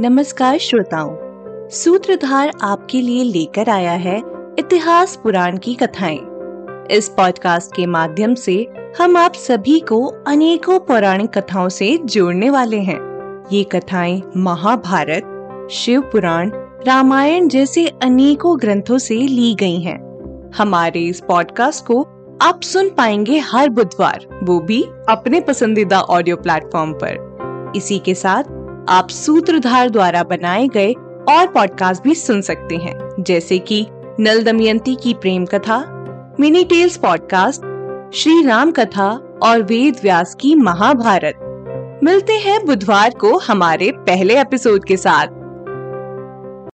नमस्कार श्रोताओं, सूत्रधार आपके लिए लेकर आया है इतिहास पुराण की कथाएं। इस पॉडकास्ट के माध्यम से हम आप सभी को अनेकों पौराणिक कथाओं से जोड़ने वाले हैं। ये कथाएं महाभारत, शिव पुराण, रामायण जैसे अनेकों ग्रंथों से ली गई हैं। हमारे इस पॉडकास्ट को आप सुन पाएंगे हर बुधवार, वो भी अपने पसंदीदा ऑडियो प्लेटफॉर्म पर। इसी के साथ आप सूत्रधार द्वारा बनाए गए और पॉडकास्ट भी सुन सकते हैं, जैसे कि नल दमयंती की प्रेम कथा, mini tales podcast, Shri Ram कथा और वेद व्यास की महाभारत। मिलते हैं बुधवार को हमारे पहले एपिसोड के साथ।